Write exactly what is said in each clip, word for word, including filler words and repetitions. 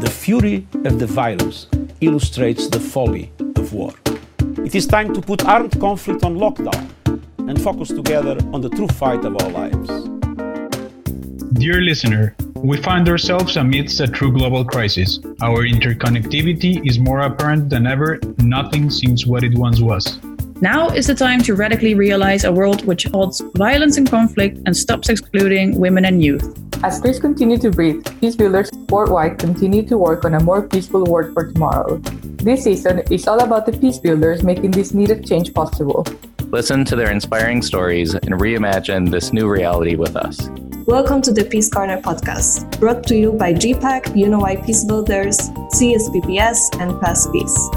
The fury of the violence illustrates the folly of war. It is time to put armed conflict on lockdown and focus together on the true fight of our lives. Dear listener, we find ourselves amidst a true global crisis. Our interconnectivity is more apparent than ever. Nothing seems what it once was. Now is the time to radically realize a world which halts violence and conflict and stops excluding women and youth. As trees continue to breathe, Peace Builders worldwide continue to work on a more peaceful world for tomorrow. This season is all about the Peace Builders making this needed change possible. Listen to their inspiring stories and reimagine this new reality with us. Welcome to the Peace Corner Podcast, brought to you by G PAC, UNOY Peace Builders, C S P P S, and +Peace.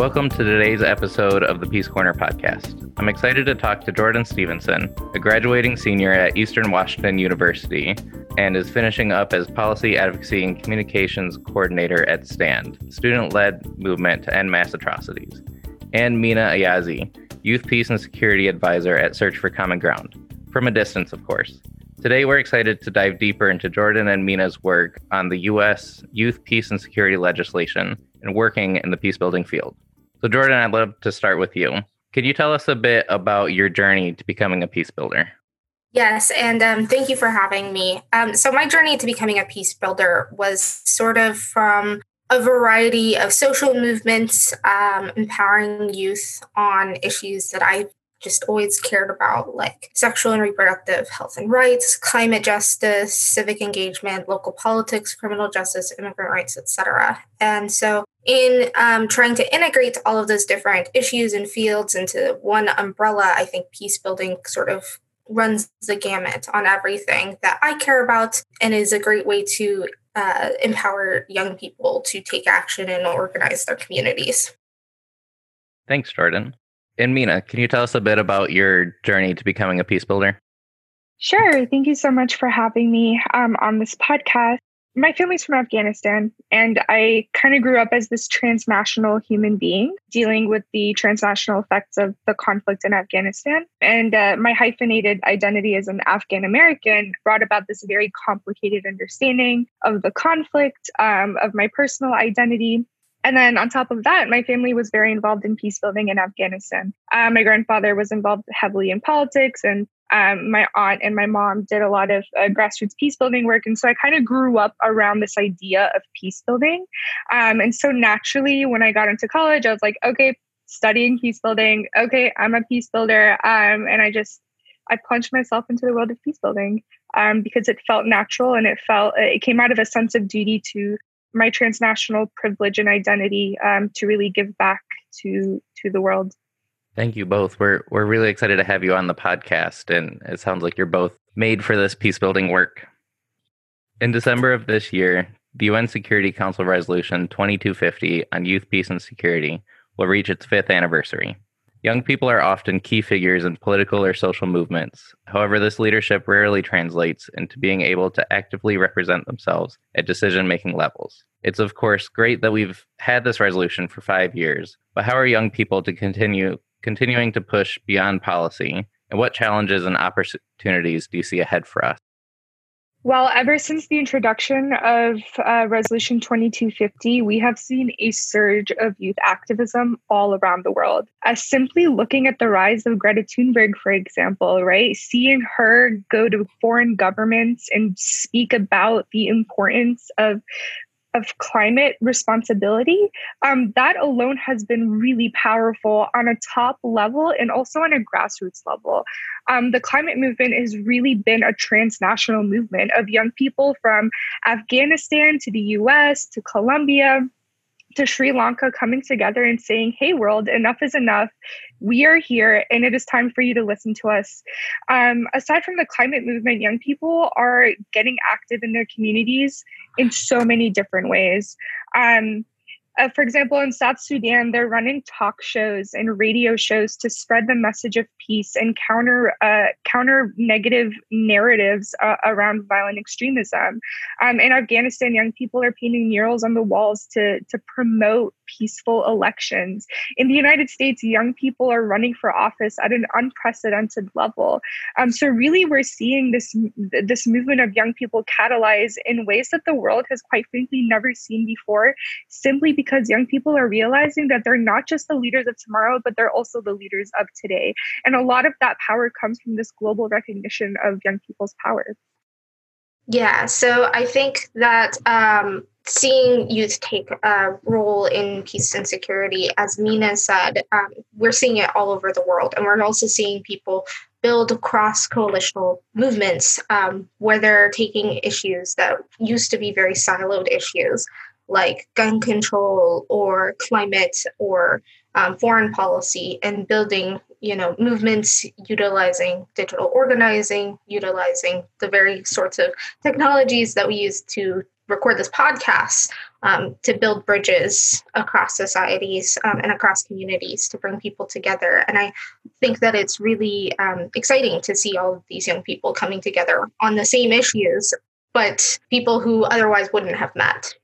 Welcome to today's episode of the Peace Corner Podcast. I'm excited to talk to Jordan Stevenson, a graduating senior at Eastern Washington University, and is finishing up as Policy Advocacy and Communications Coordinator at STAND, Student-Led Movement to End Mass Atrocities, and Mena Ayazi, Youth Peace and Security Advisor at Search for Common Ground, from a distance, of course. Today, we're excited to dive deeper into Jordan and Mena's work on the U S youth peace and security legislation and working in the peacebuilding field. So Jordan, I'd love to start with you. Could you tell us a bit about your journey to becoming a peacebuilder? Yes, and um, thank you for having me. Um, so my journey to becoming a peacebuilder was sort of from a variety of social movements, um, empowering youth on issues that I just always cared about, like sexual and reproductive health and rights, climate justice, civic engagement, local politics, criminal justice, immigrant rights, et cetera. And so in um, trying to integrate all of those different issues and fields into one umbrella, I think peacebuilding sort of runs the gamut on everything that I care about and is a great way to Uh, empower young people to take action and organize their communities. Thanks, Jordan. And Mena, can you tell us a bit about your journey to becoming a peacebuilder? Sure. Thank you so much for having me um, on this podcast. My family's from Afghanistan, and I kind of grew up as this transnational human being dealing with the transnational effects of the conflict in Afghanistan. And uh, my hyphenated identity as an Afghan American brought about this very complicated understanding of the conflict, um, of my personal identity. And then on top of that, my family was very involved in peacebuilding in Afghanistan. Uh, my grandfather was involved heavily in politics, and Um, my aunt and my mom did a lot of uh, grassroots peacebuilding work. And so I kind of grew up around this idea of peacebuilding. Um, and so naturally, when I got into college, I was like, okay, studying peacebuilding. Okay, I'm a peacebuilder. Um, and I just, I plunged myself into the world of peacebuilding um, because it felt natural and it felt, it came out of a sense of duty to my transnational privilege and identity um, to really give back to to the world. Thank you both. We're we're really excited to have you on the podcast, and it sounds like you're both made for this peacebuilding work. In December of this year, the U N Security Council Resolution twenty-two fifty on youth peace and security will reach its fifth anniversary. Young people are often key figures in political or social movements. However, this leadership rarely translates into being able to actively represent themselves at decision-making levels. It's, of course, great that we've had this resolution for five years, but how are young people to continue continuing to push beyond policy, and what challenges and opportunities do you see ahead for us? Well, ever since the introduction of uh, Resolution twenty-two fifty, we have seen a surge of youth activism all around the world. Uh, simply looking at the rise of Greta Thunberg, for example, right? Seeing her go to foreign governments and speak about the importance of of climate responsibility, um, that alone has been really powerful on a top level and also on a grassroots level. Um, the climate movement has really been a transnational movement of young people from Afghanistan to the U S to Colombia to Sri Lanka coming together and saying, hey, world, enough is enough. We are here and it is time for you to listen to us. Um, aside from the climate movement, young people are getting active in their communities in so many different ways. Um, uh, for example, in South Sudan, they're running talk shows and radio shows to spread the message of peace and counter uh, counter negative narratives uh, around violent extremism. Um, in Afghanistan, young people are painting murals on the walls to to promote peaceful elections. In the United States, young people are running for office at an unprecedented level. Um, so really, we're seeing this, this movement of young people catalyze in ways that the world has quite frankly never seen before, simply because young people are realizing that they're not just the leaders of tomorrow, but they're also the leaders of today. And a lot of that power comes from this global recognition of young people's power. Yeah, so I think that um, seeing youth take a role in peace and security, as Mena said, um, we're seeing it all over the world. And we're also seeing people build cross-coalitional movements um, where they're taking issues that used to be very siloed issues, like gun control or climate or um, foreign policy, and building, you know, movements utilizing digital organizing, utilizing the very sorts of technologies that we use to record this podcast um, to build bridges across societies um, and across communities to bring people together. And I think that it's really um, exciting to see all of these young people coming together on the same issues, but people who otherwise wouldn't have met.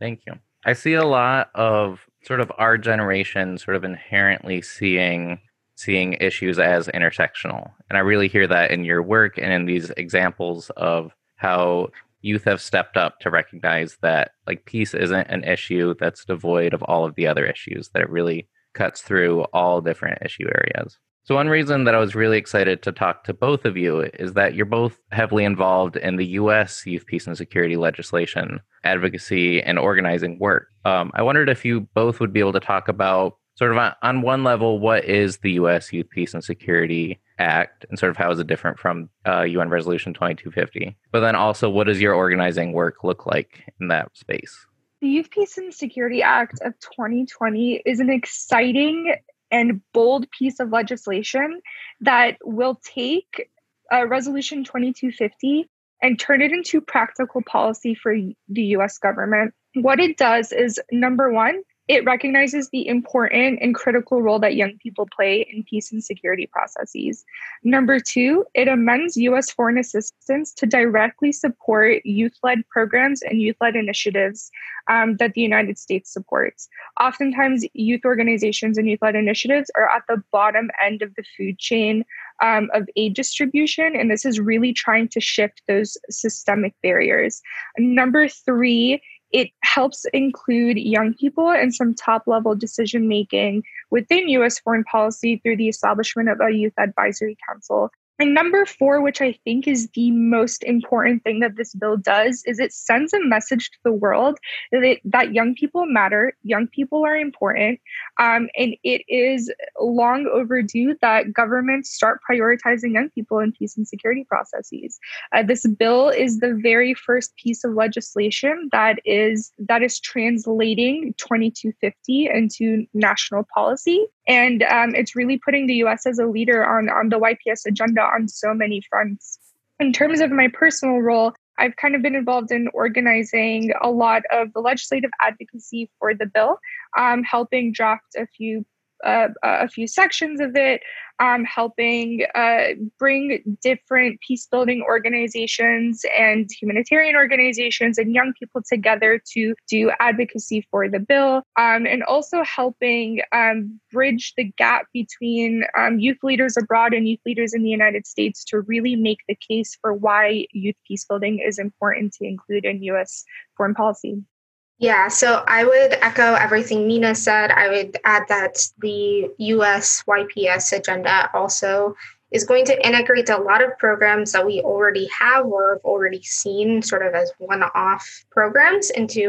Thank you. I see a lot of sort of our generation sort of inherently seeing seeing issues as intersectional. And I really hear that in your work and in these examples of how youth have stepped up to recognize that, like, peace isn't an issue that's devoid of all of the other issues, that it really cuts through all different issue areas. So one reason that I was really excited to talk to both of you is that you're both heavily involved in the U S youth peace and security legislation, advocacy, and organizing work. Um, I wondered if you both would be able to talk about sort of on, on one level, what is the U S Youth Peace and Security Act, and sort of how is it different from uh, U N Resolution twenty-two fifty? But then also, what does your organizing work look like in that space? The Youth Peace and Security Act of twenty twenty is an exciting and bold piece of legislation that will take uh, Resolution twenty-two fifty and turn it into practical policy for the U S government. What it does is, number one, it recognizes the important and critical role that young people play in peace and security processes. Number two, it amends U S foreign assistance to directly support youth-led programs and youth-led initiatives um, that the United States supports. Oftentimes, youth organizations and youth-led initiatives are at the bottom end of the food chain Um, of aid distribution, and this is really trying to shift those systemic barriers. Number three, it helps include young people in some top-level decision-making within U S foreign policy through the establishment of a Youth Advisory Council. And number four, which I think is the most important thing that this bill does, is it sends a message to the world that, it, that young people matter, young people are important, um, and it is long overdue that governments start prioritizing young people in peace and security processes. Uh, this bill is the very first piece of legislation that is that is translating twenty-two fifty into national policy. And um, it's really putting the U S as a leader on, on the Y P S agenda on so many fronts. In terms of my personal role, I've kind of been involved in organizing a lot of the legislative advocacy for the bill, um, helping draft a few Uh, a few sections of it, um, helping uh, bring different peace-building organizations and humanitarian organizations and young people together to do advocacy for the bill, um, and also helping um, bridge the gap between um, youth leaders abroad and youth leaders in the United States to really make the case for why youth peace-building is important to include in U S foreign policy. Yeah, so I would echo everything Mena said. I would add that the U S Y P S agenda also is going to integrate a lot of programs that we already have or have already seen sort of as one-off programs into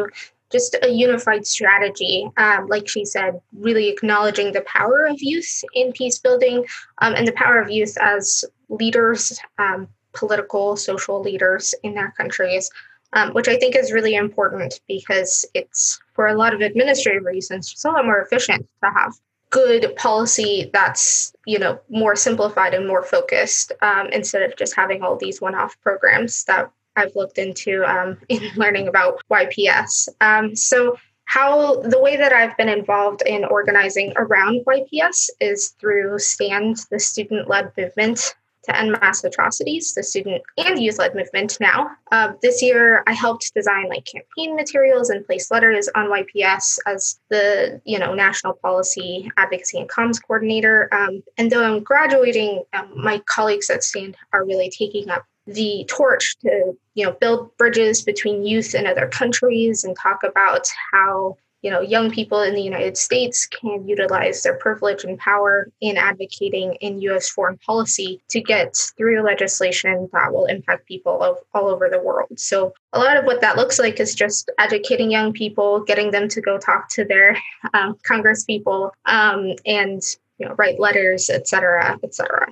just a unified strategy, um, like she said, really acknowledging the power of youth in peace building um, and the power of youth as leaders, um, political, social leaders in their countries. Um, which I think is really important because it's, for a lot of administrative reasons, it's a lot more efficient to have good policy that's, you know, more simplified and more focused um, instead of just having all these one-off programs that I've looked into um, in learning about Y P S. Um, so how the way that I've been involved in organizing around Y P S is through STAND, the student-led movement to End Mass Atrocities, the student and youth-led movement now. Uh, this year, I helped design like campaign materials and place letters on Y P S as the, you know, national policy advocacy and comms coordinator. Um, and though I'm graduating, um, my colleagues at Stand are really taking up the torch to, you know, build bridges between youth in other countries and talk about how, you know, young people in the United States can utilize their privilege and power in advocating in U S foreign policy to get through legislation that will impact people of all over the world. So a lot of what that looks like is just educating young people, getting them to go talk to their um, Congress people um, and, you know, write letters, et cetera, et cetera.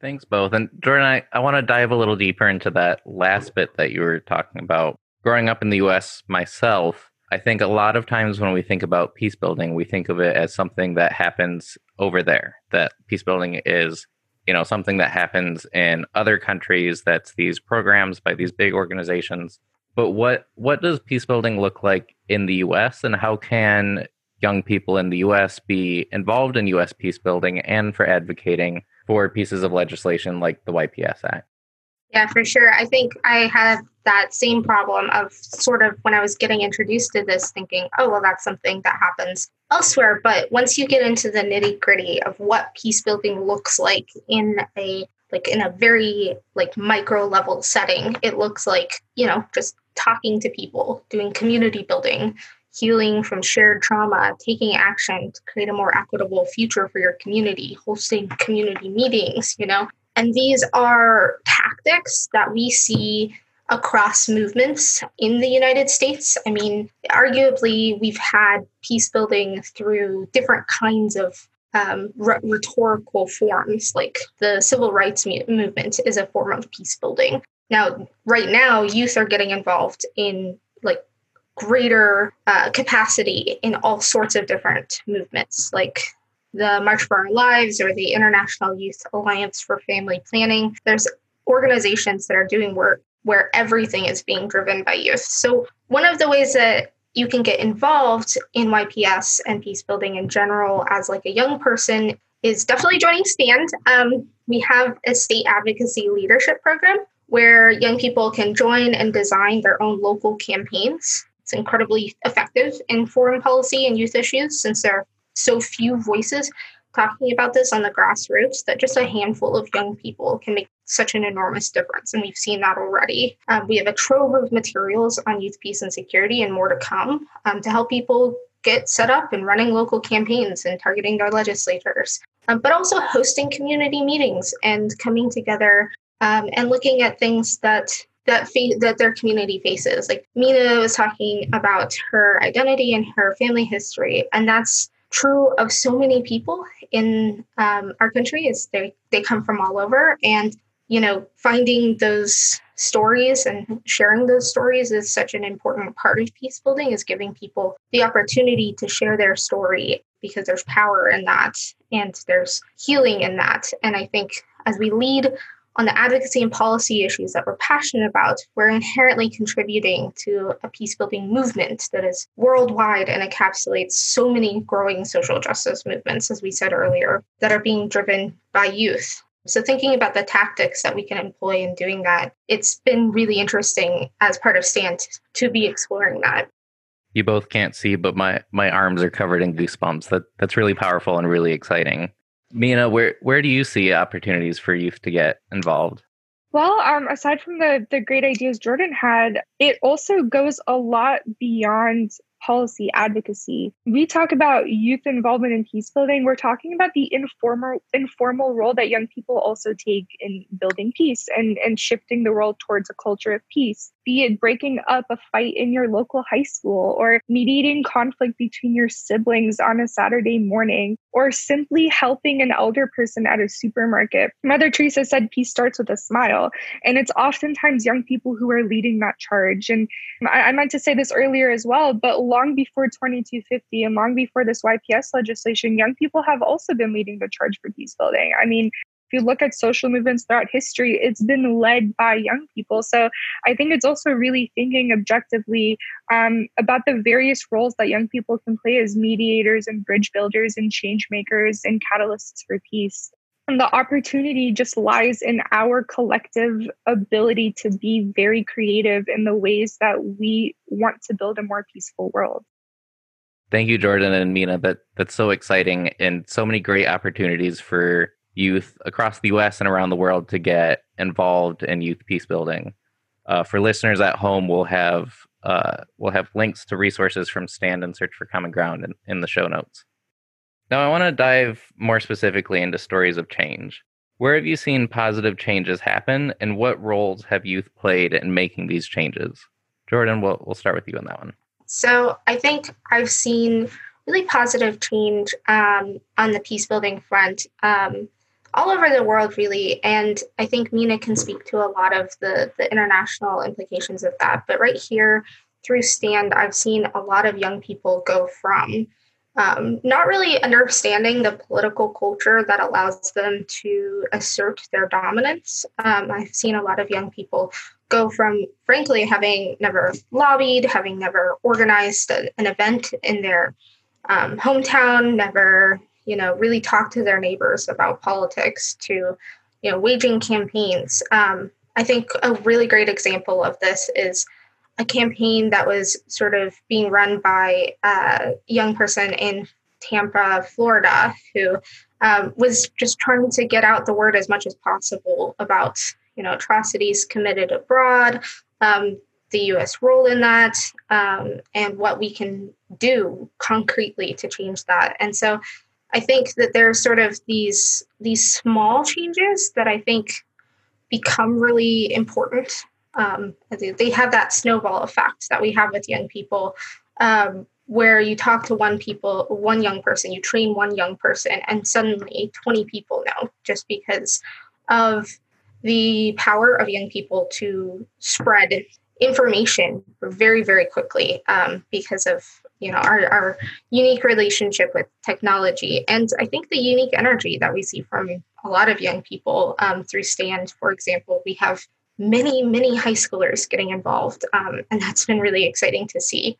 Thanks both. And Jordan, I, I want to dive a little deeper into that last bit that you were talking about. Growing up in the U S myself, I think a lot of times when we think about peace building, we think of it as something that happens over there, that peace building is, you know, something that happens in other countries, that's these programs by these big organizations. But what, what does peace building look like in the U S, and how can young people in the U S be involved in U S peace building and for advocating for pieces of legislation like the Y P S Act? Yeah, for sure. I think I had that same problem of sort of when I was getting introduced to this thinking, oh, well, that's something that happens elsewhere. But once you get into the nitty gritty of what peace building looks like in a like in a very like micro level setting, it looks like, you know, just talking to people, doing community building, healing from shared trauma, taking action to create a more equitable future for your community, hosting community meetings, you know. And these are tactics that we see across movements in the United States. I mean, arguably, we've had peace building through different kinds of um, r- rhetorical forms, like the civil rights mu- movement is a form of peace building. Now, right now, youth are getting involved in like greater uh, capacity in all sorts of different movements, like the March for Our Lives or the International Youth Alliance for Family Planning. There's organizations that are doing work where everything is being driven by youth. So one of the ways that you can get involved in Y P S and peace building in general as like a young person is definitely joining STAND. Um, we have a state advocacy leadership program where young people can join and design their own local campaigns. It's incredibly effective in foreign policy and youth issues since there are so few voices talking about this on the grassroots that just a handful of young people can make such an enormous difference. And we've seen that already. Um, we have a trove of materials on youth, peace, and security and more to come um, to help people get set up and running local campaigns and targeting their legislators, um, but also hosting community meetings and coming together um, and looking at things that That, fa- that their community faces. Like Mena was talking about her identity and her family history, and that's true of so many people in um, our country. Is they they come from all over, and you know, finding those stories and sharing those stories is such an important part of peace building. Is giving people the opportunity to share their story because there's power in that, and there's healing in that. And I think as we lead on the advocacy and policy issues that we're passionate about, we're inherently contributing to a peace-building movement that is worldwide and encapsulates so many growing social justice movements, as we said earlier, that are being driven by youth. So thinking about the tactics that we can employ in doing that, it's been really interesting as part of STAND to be exploring that. You both can't see, but my, my arms are covered in goosebumps. That That's really powerful and really exciting. Mena, where where do you see opportunities for youth to get involved? Well, um, aside from the the great ideas Jordan had, it also goes a lot beyond policy advocacy. We talk about youth involvement in peace building. We're talking about the informal informal role that young people also take in building peace and, and shifting the world towards a culture of peace, be it breaking up a fight in your local high school or mediating conflict between your siblings on a Saturday morning, or simply helping an elder person at a supermarket. Mother Teresa said peace starts with a smile, and it's oftentimes young people who are leading that charge. And I, I meant to say this earlier as well, but long before twenty-two fifty and long before this Y P S legislation, young people have also been leading the charge for peace building. I mean, if you look at social movements throughout history, it's been led by young people. So I think it's also really thinking objectively um, about the various roles that young people can play as mediators and bridge builders and change makers and catalysts for peace. And the opportunity just lies in our collective ability to be very creative in the ways that we want to build a more peaceful world. Thank you, Jordan and Mena. That, that's so exciting and so many great opportunities for youth across the U S and around the world to get involved in youth peace building. Uh, for listeners at home, we'll have uh, we'll have links to resources from Stand and Search for Common Ground in, in the show notes. Now, I want to dive more specifically into stories of change. Where have you seen positive changes happen, and what roles have youth played in making these changes? Jordan, we'll, we'll start with you on that one. So I think I've seen really positive change um, on the peace building front um, all over the world, really. And I think Mena can speak to a lot of the, the international implications of that. But right here through STAND, I've seen a lot of young people go from Um, not really understanding the political culture that allows them to assert their dominance. Um, I've seen a lot of young people go from, frankly, having never lobbied, having never organized a, an event in their um, hometown, never, you know, really talked to their neighbors about politics, to, you know, waging campaigns. Um, I think a really great example of this is a campaign that was sort of being run by a young person in Tampa, Florida, who um, was just trying to get out the word as much as possible about, you know, atrocities committed abroad, um, the U S role in that, um, and what we can do concretely to change that. And so I think that there's sort of these, these small changes that I think become really important. Um, they have that snowball effect that we have with young people, um, where you talk to one people, one young person, you train one young person, and suddenly twenty people know, just because of the power of young people to spread information very, very quickly, um, because of, you know, our, our unique relationship with technology. And I think the unique energy that we see from a lot of young people um, through STAND, for example, we have many, many high schoolers getting involved. Um, and that's been really exciting to see.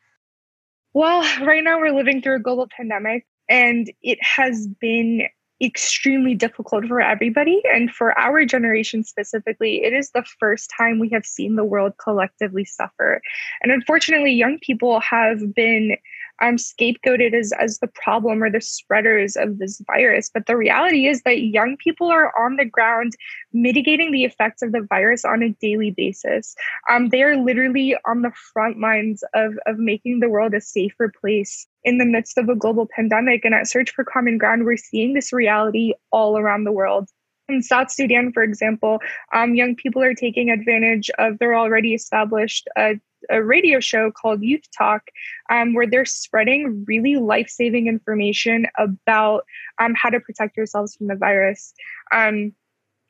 Well, right now we're living through a global pandemic, and it has been extremely difficult for everybody. And for our generation specifically, it is the first time we have seen the world collectively suffer. And unfortunately, young people have been um, scapegoated as, as the problem or the spreaders of this virus. But the reality is that young people are on the ground mitigating the effects of the virus on a daily basis. Um, they are literally on the front lines of, of making the world a safer place in the midst of a global pandemic. And at Search for Common Ground, we're seeing this reality all around the world. In South Sudan, for example, um, young people are taking advantage of their already established uh, a radio show called Youth Talk, um, where they're spreading really life-saving information about um, how to protect yourselves from the virus. Um,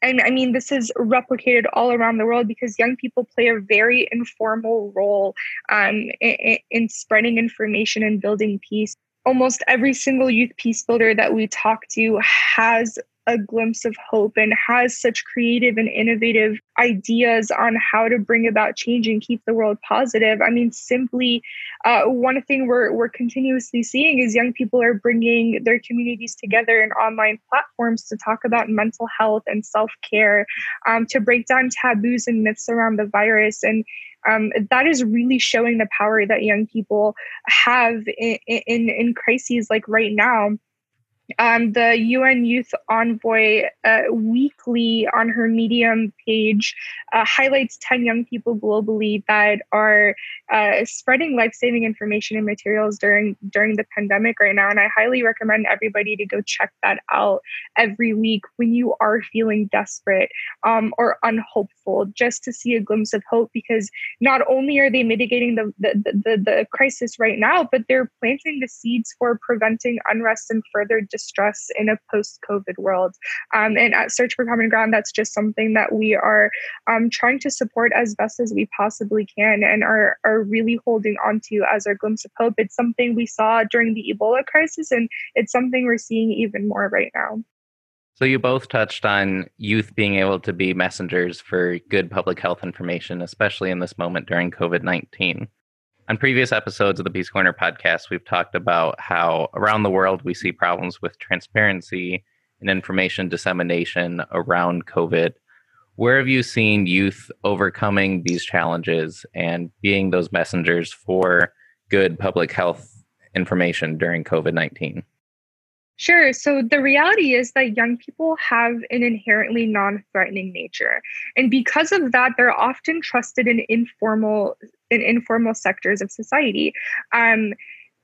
And I mean, this is replicated all around the world because young people play a very informal role um, in, in spreading information and building peace. Almost every single youth peace builder that we talk to has a glimpse of hope and has such creative and innovative ideas on how to bring about change and keep the world positive. I mean, simply uh, one thing we're we're continuously seeing is young people are bringing their communities together in online platforms to talk about mental health and self-care, um, to break down taboos and myths around the virus. And Um, that is really showing the power that young people have in, in, in crises like right now. Um, the U N Youth Envoy uh, weekly on her Medium page uh, highlights ten young people globally that are uh, spreading life-saving information and materials during during the pandemic right now. And I highly recommend everybody to go check that out every week when you are feeling desperate um, or unhopeful, just to see a glimpse of hope, because not only are they mitigating the, the, the, the crisis right now, but they're planting the seeds for preventing unrest and further distress. Stress in a post-COVID world. Um, and at Search for Common Ground, that's just something that we are um, trying to support as best as we possibly can and are, are really holding on to as our glimpse of hope. It's something we saw during the Ebola crisis, and it's something we're seeing even more right now. So you both touched on youth being able to be messengers for good public health information, especially in this moment during COVID nineteen. On previous episodes of the Peace Corner podcast, we've talked about how around the world we see problems with transparency and information dissemination around COVID. Where have you seen youth overcoming these challenges and being those messengers for good public health information during COVID nineteen? Sure. So the reality is that young people have an inherently non-threatening nature. And because of that, they're often trusted in informal in informal sectors of society. Um,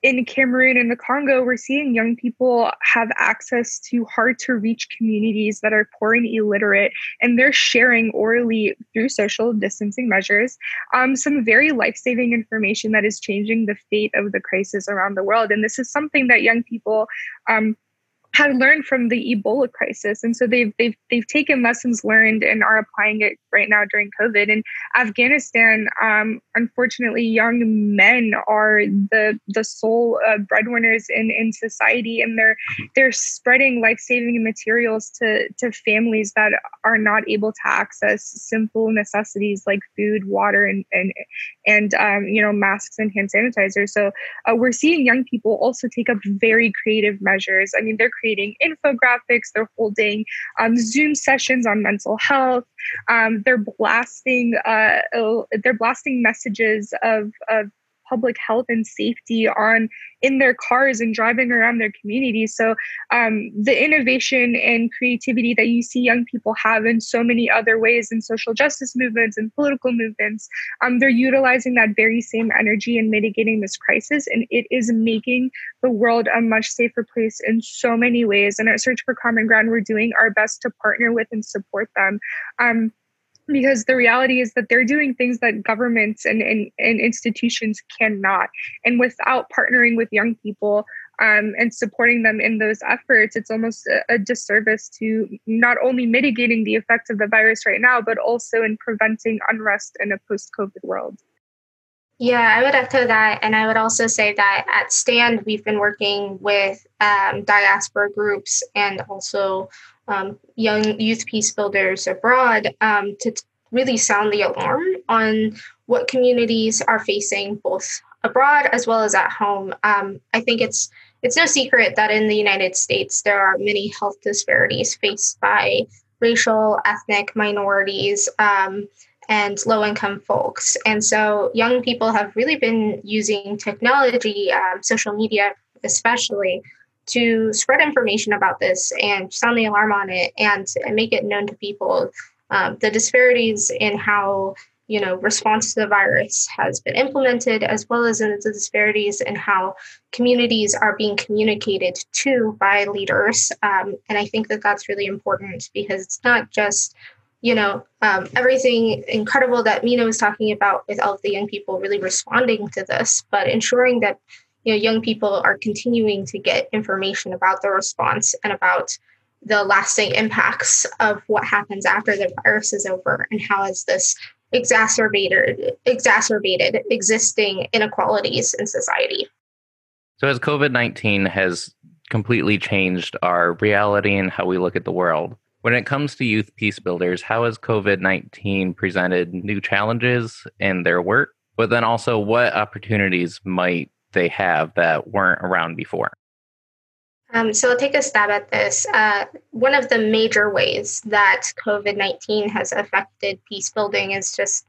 in Cameroon and the Congo, we're seeing young people have access to hard-to-reach communities that are poor and illiterate, and they're sharing orally through social distancing measures um, some very life-saving information that is changing the fate of the crisis around the world. And this is something that young people um, had learned from the Ebola crisis. And so they've, they've, they've taken lessons learned and are applying it right now during COVID. In Afghanistan, um, unfortunately, young men are the the sole uh, breadwinners in, in society, and they're they're spreading life-saving materials to, to families that are not able to access simple necessities like food, water, and, and, and um, you know, masks and hand sanitizer. So uh, we're seeing young people also take up very creative measures. I mean, they're creating infographics, they're holding um, Zoom sessions on mental health, um, they're blasting uh, they're blasting messages of, of public health and safety on in their cars and driving around their communities. So um, the innovation and creativity that you see young people have in so many other ways in social justice movements and political movements, um, they're utilizing that very same energy in mitigating this crisis. And it is making the world a much safer place in so many ways. And at Search for Common Ground, we're doing our best to partner with and support them. Um, Because the reality is that they're doing things that governments and, and, and institutions cannot. And without partnering with young people um, and supporting them in those efforts, it's almost a, a disservice to not only mitigating the effects of the virus right now, but also in preventing unrest in a post-COVID world. Yeah, I would echo that. And I would also say that at STAND, we've been working with um, diaspora groups and also Um, young youth peace builders abroad um, to t- really sound the alarm on what communities are facing both abroad as well as at home. Um, I think it's it's no secret that in the United States, there are many health disparities faced by racial, ethnic minorities um, and low-income folks. And so young people have really been using technology, um, social media especially, to spread information about this and sound the alarm on it and, and make it known to people. Um, the disparities in how, you know, response to the virus has been implemented, as well as in the disparities in how communities are being communicated to by leaders. Um, and I think that that's really important because it's not just, you know, um, everything incredible that Mena was talking about with all of the young people really responding to this, but ensuring that you know, young people are continuing to get information about the response and about the lasting impacts of what happens after the virus is over and how is this exacerbated, exacerbated existing inequalities in society. So as COVID nineteen has completely changed our reality and how we look at the world, when it comes to youth peace builders, how has COVID nineteen presented new challenges in their work? But then also what opportunities might they have that weren't around before? Um, so I'll take a stab at this. Uh, one of the major ways that COVID nineteen has affected peace building is just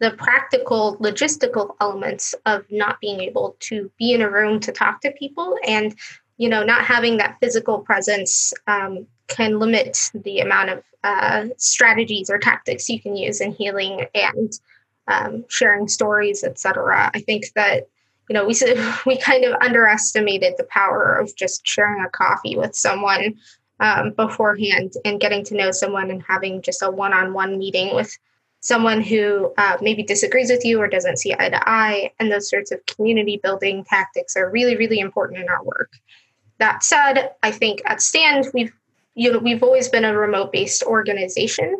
the practical logistical elements of not being able to be in a room to talk to people, and you know, not having that physical presence um, can limit the amount of uh, strategies or tactics you can use in healing and um, sharing stories, et cetera. I think that You know, we we kind of underestimated the power of just sharing a coffee with someone um, beforehand and getting to know someone and having just a one-on-one meeting with someone who uh, maybe disagrees with you or doesn't see eye to eye. And those sorts of community building tactics are really, really important in our work. That said, I think at STAND, we've, you know, we've always been a remote-based organization.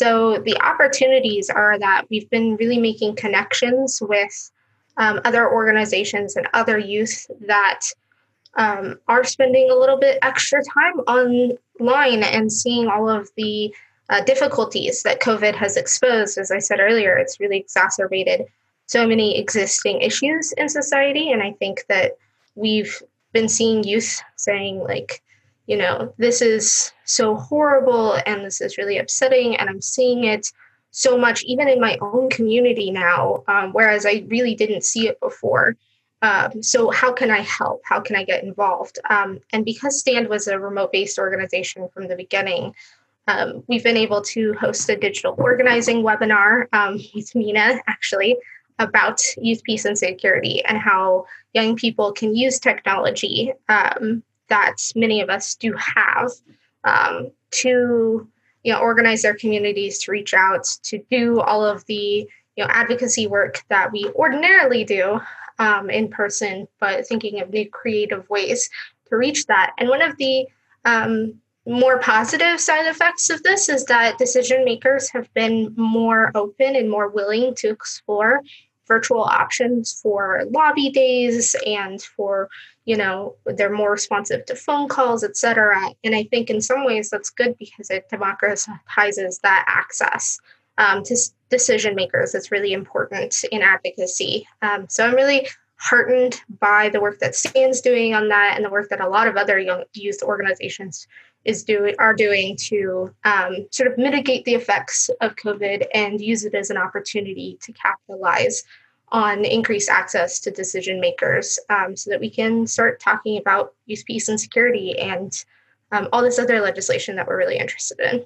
So the opportunities are that we've been really making connections with Um, other organizations and other youth that um, are spending a little bit extra time online and seeing all of the uh, difficulties that COVID has exposed. As I said earlier, it's really exacerbated so many existing issues in society. And I think that we've been seeing youth saying, like, you know, this is so horrible and this is really upsetting, and I'm seeing it so much even in my own community now, um, whereas I really didn't see it before. Um, so how can I help? How can I get involved? Um, and because STAND was a remote-based organization from the beginning, um, we've been able to host a digital organizing webinar um, with Mena, actually, about youth peace and security and how young people can use technology um, that many of us do have um, to you know, organize their communities, to reach out, to do all of the you know, advocacy work that we ordinarily do Um, in person, but thinking of new creative ways to reach that. And one of the um, more positive side effects of this is that decision makers have been more open and more willing to explore virtual options for lobby days and for, you know, they're more responsive to phone calls, et cetera. And I think in some ways that's good because it democratizes that access um, to decision makers. It's really important in advocacy. Um, so I'm really heartened by the work that STAND's doing on that and the work that a lot of other young youth organizations is doing are doing to um, sort of mitigate the effects of COVID and use it as an opportunity to capitalize on increased access to decision makers um, so that we can start talking about youth peace and security and um, all this other legislation that we're really interested in.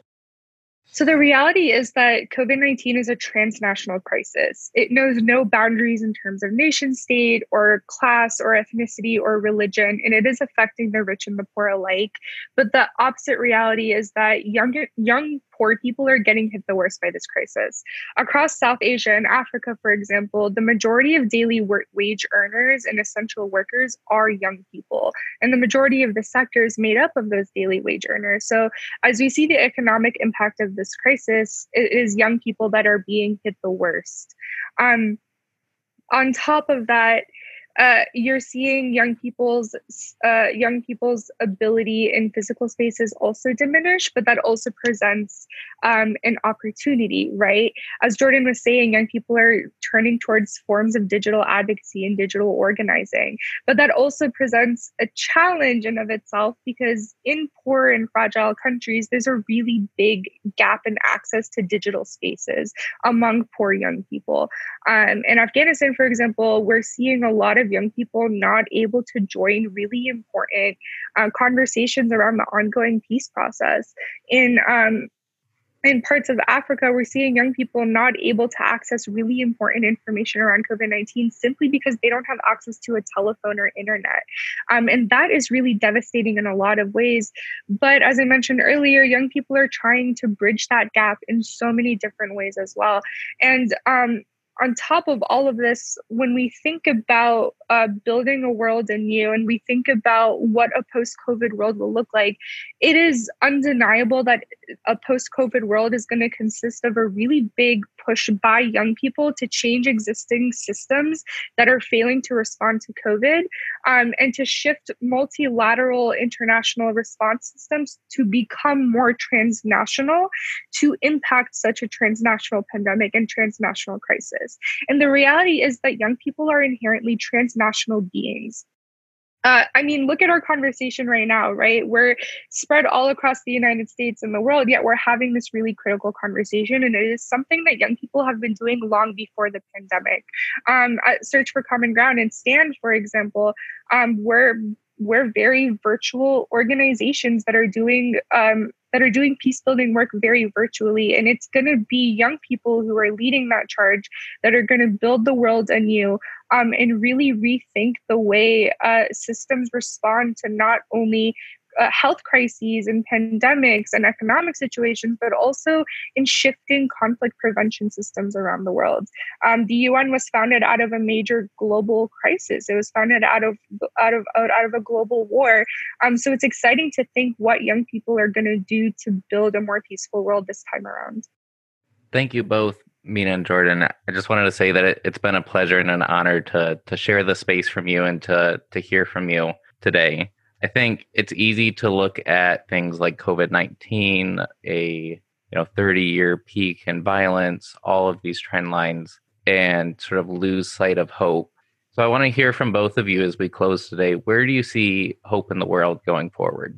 So the reality is that COVID nineteen is a transnational crisis. It knows no boundaries in terms of nation state or class or ethnicity or religion, and it is affecting the rich and the poor alike. But the opposite reality is that young, young poor people are getting hit the worst by this crisis. Across South Asia and Africa, for example, the majority of daily work wage earners and essential workers are young people. And the majority of the sector is made up of those daily wage earners. So as we see the economic impact of this crisis, it is young people that are being hit the worst. Um, on top of that, Uh, you're seeing young people's uh, young people's ability in physical spaces also diminish, but that also presents um, an opportunity, right? As Jordan was saying, young people are turning towards forms of digital advocacy and digital organizing, but that also presents a challenge in of itself because in poor and fragile countries, there's a really big gap in access to digital spaces among poor young people. Um, in Afghanistan, for example, we're seeing a lot of of young people not able to join really important uh, conversations around the ongoing peace process. In um, in parts of Africa, we're seeing young people not able to access really important information around COVID nineteen simply because they don't have access to a telephone or internet. Um, and that is really devastating in a lot of ways. But as I mentioned earlier, young people are trying to bridge that gap in so many different ways as well. And um, on top of all of this, when we think about uh, building a world anew and we think about what a post-COVID world will look like, it is undeniable that a post-COVID world is going to consist of a really big push by young people to change existing systems that are failing to respond to COVID um, and to shift multilateral international response systems to become more transnational to impact such a transnational pandemic and transnational crisis. And the reality is that young people are inherently transnational beings. Uh, I mean, look at our conversation right now, right? We're spread all across the United States and the world, yet we're having this really critical conversation. And it is something that young people have been doing long before the pandemic. Um, at Search for Common Ground and STAND, for example, um, we're we're very virtual organizations that are doing um, that are doing peace building work very virtually. And it's going to be young people who are leading that charge that are going to build the world anew um, and really rethink the way uh, systems respond to not only Uh, health crises and pandemics and economic situations, but also in shifting conflict prevention systems around the world. Um, the U N was founded out of a major global crisis. It was founded out of out of out of a global war. Um, so it's exciting to think what young people are going to do to build a more peaceful world this time around. Thank you both, Mena and Jordan. I just wanted to say that it, it's been a pleasure and an honor to to share the space from you and to to hear from you today. I think it's easy to look at things like COVID nineteen, a you know thirty-year peak in violence, all of these trend lines, and sort of lose sight of hope. So I want to hear from both of you as we close today. Where do you see hope in the world going forward?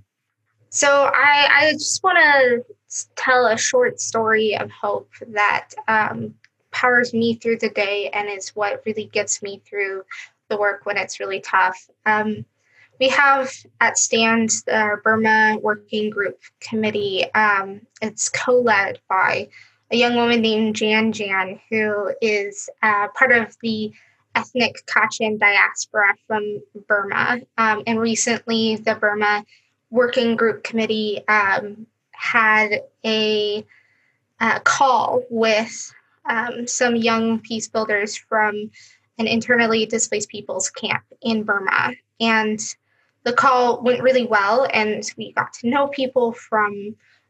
So I, I just want to tell a short story of hope that um, powers me through the day and is what really gets me through the work when it's really tough. Um, we have at STAND the Burma Working Group Committee. Um, it's co-led by a young woman named Jan Jan, who is uh, part of the ethnic Kachin diaspora from Burma. Um, and recently, the Burma Working Group Committee um, had a, a call with um, some young peace builders from an internally displaced people's camp in Burma. And the call went really well, and we got to know people from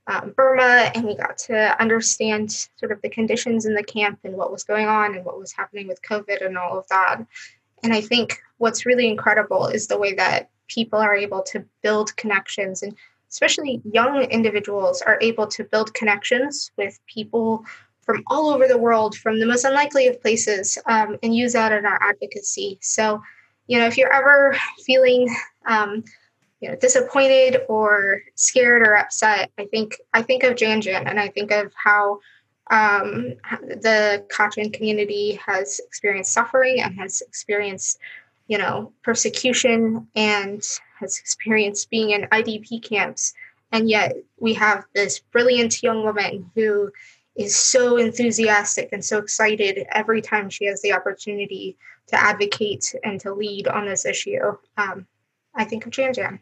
Um, Burma, and we got to understand sort of the conditions in the camp and what was going on and what was happening with COVID and all of that. And I think what's really incredible is the way that people are able to build connections, and especially young individuals are able to build connections with people from all over the world, from the most unlikely of places, um, and use that in our advocacy. So, you know, if you're ever feeling um, you know, disappointed or scared or upset, I think I think of Jan Jan, and I think of how um, the Kachin community has experienced suffering and has experienced, you know, persecution and has experienced being in I D P camps. And yet we have this brilliant young woman who is so enthusiastic and so excited every time she has the opportunity to advocate and to lead on this issue. Um, I think of Jan Jan.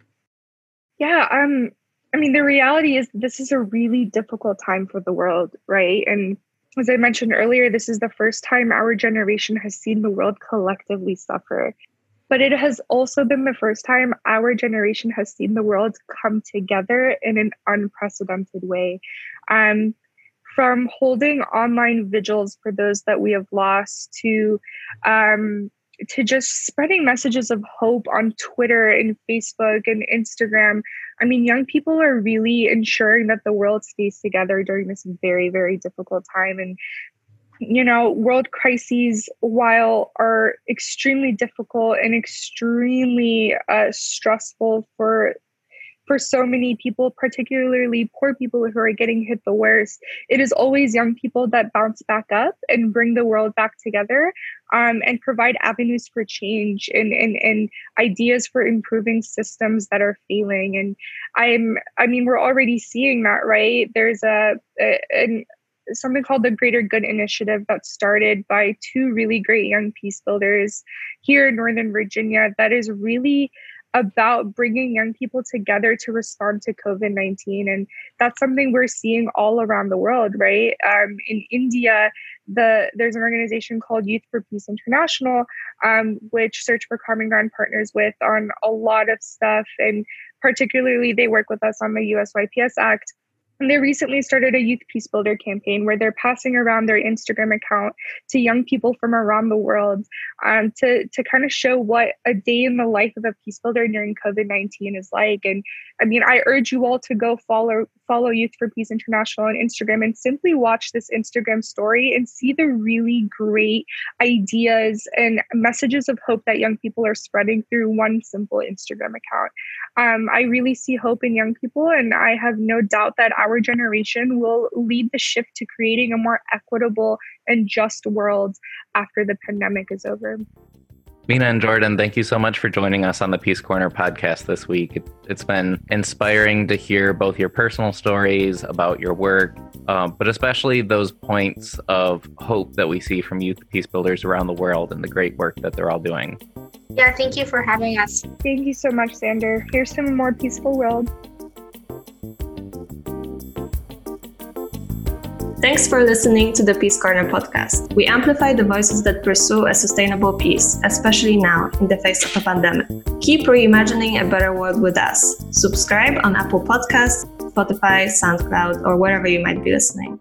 Yeah, um, I mean, the reality is this is a really difficult time for the world, right? And as I mentioned earlier, this is the first time our generation has seen the world collectively suffer. But it has also been the first time our generation has seen the world come together in an unprecedented way. Um, from holding online vigils for those that we have lost to um, to just spreading messages of hope on Twitter and Facebook and Instagram. I mean, young people are really ensuring that the world stays together during this very, very difficult time. And, you know, world crises, while are extremely difficult and extremely uh, stressful for for so many people, particularly poor people who are getting hit the worst, it is always young people that bounce back up and bring the world back together um, and provide avenues for change and, and, and ideas for improving systems that are failing. And I'm, I mean, we're already seeing that, right? There's a, a an, something called the Greater Good Initiative that started by two really great young peace builders here in Northern Virginia that is really about bringing young people together to respond to COVID nineteen. And that's something we're seeing all around the world, right? Um, in India, the there's an organization called Youth for Peace International, um, which Search for Common Ground partners with on a lot of stuff. And particularly, they work with us on the U N Y Peace Act. And they recently started a Youth Peace Builder campaign where they're passing around their Instagram account to young people from around the world um, to, to kind of show what a day in the life of a peace builder during COVID nineteen is like. And I mean, I urge you all to go follow follow Youth for Peace International on Instagram and simply watch this Instagram story and see the really great ideas and messages of hope that young people are spreading through one simple Instagram account. Um, I really see hope in young people, and I have no doubt that our generation will lead the shift to creating a more equitable and just world after the pandemic is over. Mena and Jordan, thank you so much for joining us on the Peace Corner podcast this week. It's been inspiring to hear both your personal stories about your work, uh, but especially those points of hope that we see from youth peace builders around the world and the great work that they're all doing. Yeah, thank you for having us. Thank you so much, Zander. Here's to a more peaceful world. Thanks for listening to the Peace Corner podcast. We amplify the voices that pursue a sustainable peace, especially now in the face of a pandemic. Keep reimagining a better world with us. Subscribe on Apple Podcasts, Spotify, SoundCloud, or wherever you might be listening.